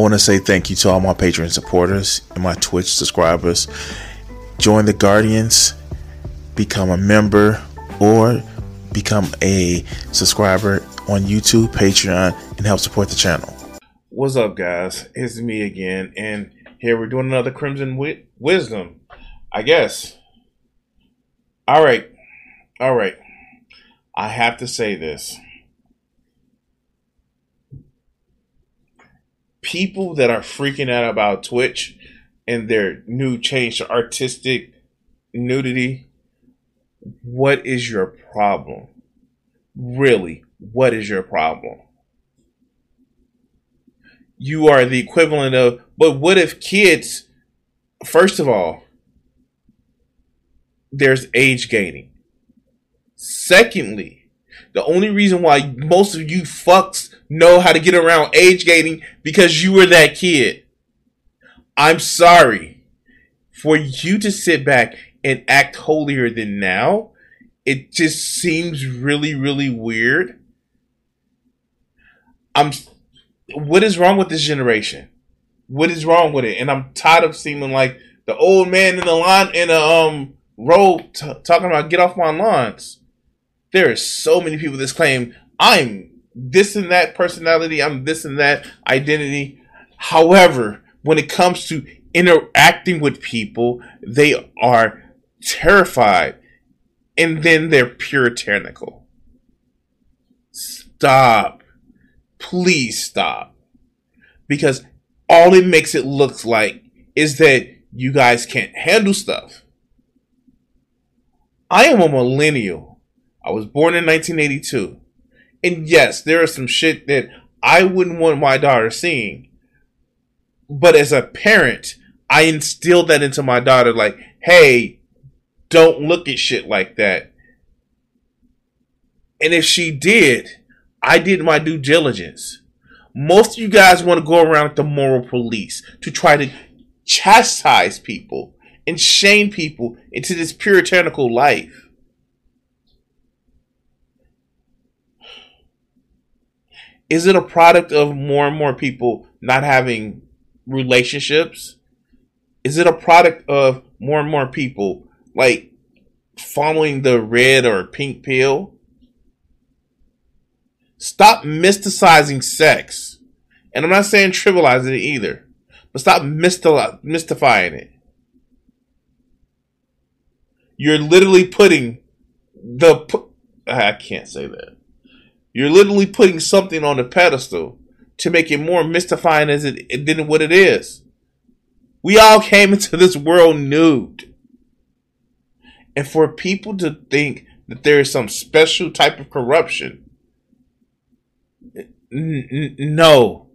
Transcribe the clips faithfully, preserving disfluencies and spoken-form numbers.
want to say thank you to all my Patreon supporters and my Twitch subscribers. Join the Guardians, become a member, or become a subscriber on YouTube, Patreon, and help support the channel. What's up, guys? It's me again, and here we're doing another Crimson Wi- Wisdom, I guess. All right, all right. I have to say this. People that are freaking out about Twitch and their new change to artistic nudity, what is your problem? Really, what is your problem? You are the equivalent of, but what if kids, first of all, there's age gating. Secondly, the only reason why most of you fucks know how to get around age gating because you were that kid. I'm sorry. For you to sit back and act holier than now, it just seems really, really weird. I'm... What is wrong with this generation? What is wrong with it? And I'm tired of seeming like the old man in the lawn in a um robe t- talking about get off my lawns. There are so many people that claim I'm this and that personality, I'm this and that identity. However, when it comes to interacting with people, they are terrified, and then they're puritanical. Stop. Please stop, because all it makes it look like is that you guys can't handle stuff. I am a millennial. I was born in nineteen eighty-two. And yes, there is some shit that I wouldn't want my daughter seeing. But as a parent, I instilled that into my daughter, like, hey, don't look at shit like that. And if she did, I did my due diligence. Most of you guys want to go around with the moral police to try to chastise people and shame people into this puritanical life. Is it a product of more and more people not having relationships? Is it a product of more and more people like following the red or pink pill? Stop mysticizing sex. And I'm not saying trivializing it either. But stop mysti- mystifying it. You're literally putting the... Pu- I can't say that. You're literally putting something on a pedestal to make it more mystifying as it, than what it is. We all came into this world nude. And for people to think that there is some special type of corruption... N- n- no.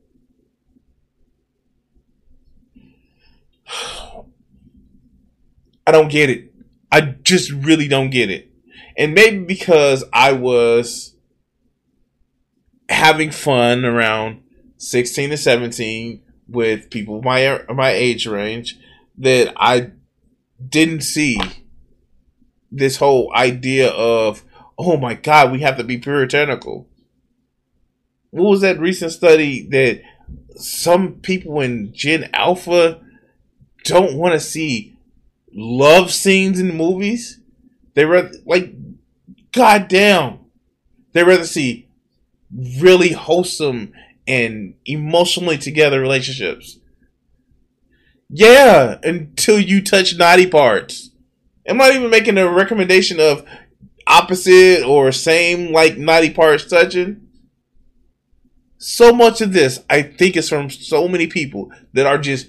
I don't get it. I just really don't get it. And maybe because I was having fun around sixteen to seventeen with people my my age range, that I didn't see this whole idea of, oh my God, we have to be puritanical. What was that recent study that some people in Gen Alpha don't want to see love scenes in movies? They rather, like, goddamn, they rather see really wholesome and emotionally together relationships. Yeah, until you touch naughty parts. I'm not even making a recommendation of opposite or same, like, naughty parts touching. So much of this, I think, is from so many people that are just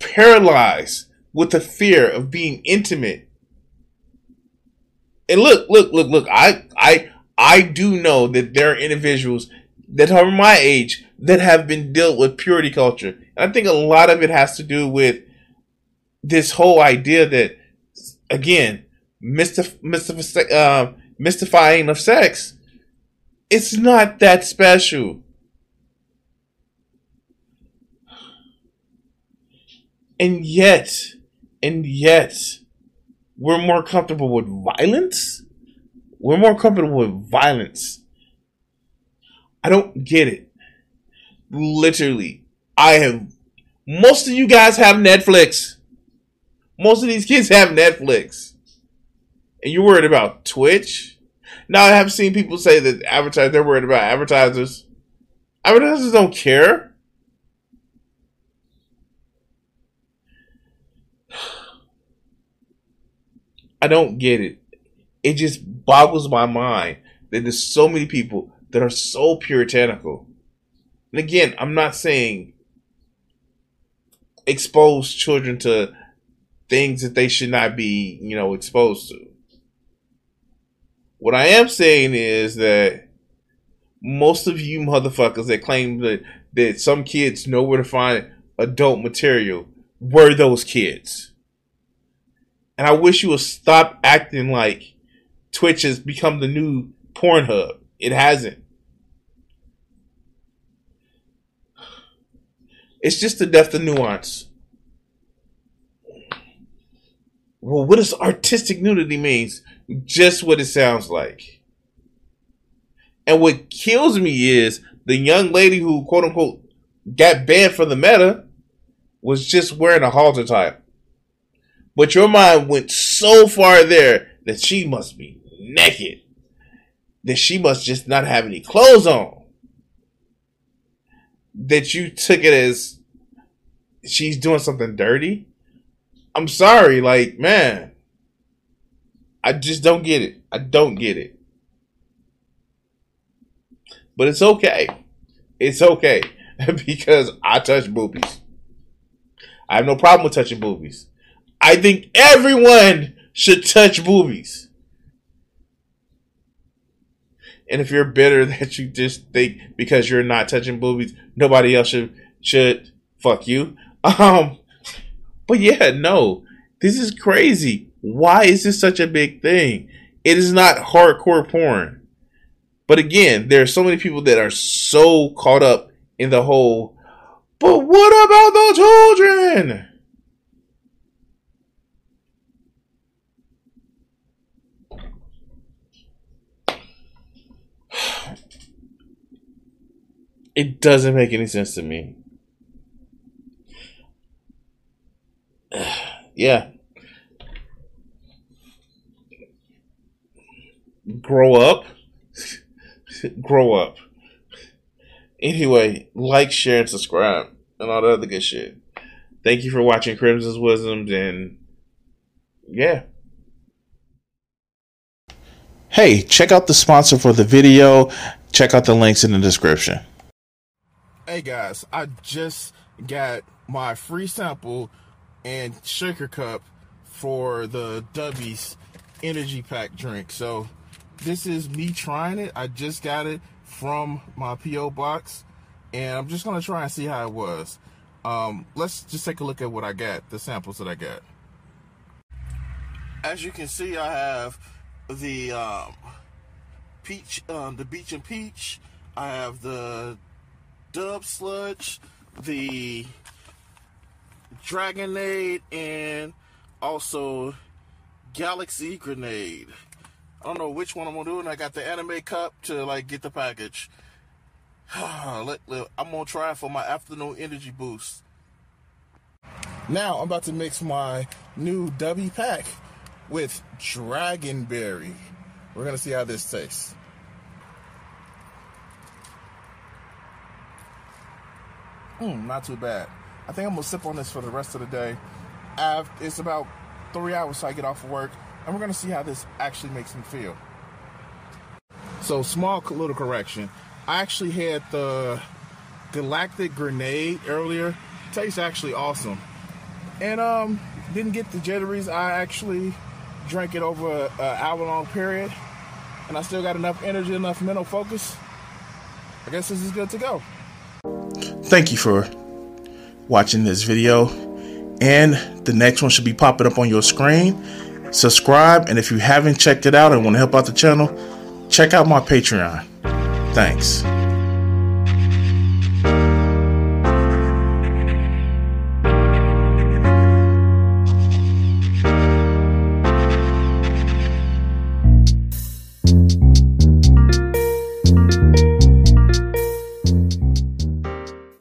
paralyzed with the fear of being intimate. And look, look, look, look, I I, I do know that there are individuals that are my age that have been dealt with purity culture. And I think a lot of it has to do with this whole idea that, again, mystif- mystif- uh, mystifying of sex. It's not that special. And yet, and yet, we're more comfortable with violence? We're more comfortable with violence. I don't get it. literally, I have, most of you guys have Netflix. Most of these kids have Netflix. And you're worried about Twitch? Now, I have seen people say that advertisers, they're worried about advertisers. Advertisers don't care. I don't get it. It just boggles my mind that there's so many people that are so puritanical. And again, I'm not saying expose children to things that they should not be, you know, exposed to. What I am saying is that most of you motherfuckers that claim that, that some kids know where to find adult material were those kids. And I wish you would stop acting like Twitch has become the new Pornhub. It hasn't. It's just the depth of nuance. Well, what does artistic nudity means? Just what it sounds like. And what kills me is the young lady who, quote unquote, got banned from the meta was just wearing a halter top. But your mind went so far there that she must be naked. That she must just not have any clothes on. That you took it as she's doing something dirty. I'm sorry, like, man. I just don't get it. I don't get it. But it's okay. It's okay. Because I touch boobies. I have no problem with touching boobies. I think everyone should touch boobies. And if you're bitter that you just think because you're not touching boobies, nobody else should, should fuck you. Um, but yeah, no, this is crazy. Why is this such a big thing? It is not hardcore porn. But again, there are so many people that are so caught up in the whole, but what about those children? It doesn't make any sense to me. Yeah. Grow up. Grow up. Anyway, like, share, and subscribe, and all the other good shit. Thank you for watching Crimson Wisdom, and yeah. Hey, check out the sponsor for the video. Check out the links in the description. Hey guys, I just got my free sample and shaker cup for the Dubby's Energy Pack drink. So this is me trying it. I just got it from my P O box, and I'm just gonna try and see how it was. Um, let's just take a look at what I got, the samples that I got. As you can see, I have the um, peach, um, the beach and peach. I have the Dub Sludge, the Dragonade, and also Galaxy Grenade. I don't know which one I'm going to do, and I got the anime cup to, like, get the package. Let, let, I'm going to try it for my afternoon energy boost. Now I'm about to mix my new Dubby pack with Dragonberry. We're going to see how this tastes. Mm, not too bad. I think I'm going to sip on this for the rest of the day. I've, it's about three hours so I get off of work, and we're going to see how this actually makes me feel. So, small little correction. I actually had the Galactic Grenade earlier. Tastes actually awesome. And um, didn't get the jitteries. I actually drank it over an hour-long period, and I still got enough energy, enough mental focus. I guess this is good to go. Thank you for watching this video, and the next one should be popping up on your screen. Subscribe, and if you haven't checked it out and want to help out the channel, check out my Patreon. Thanks.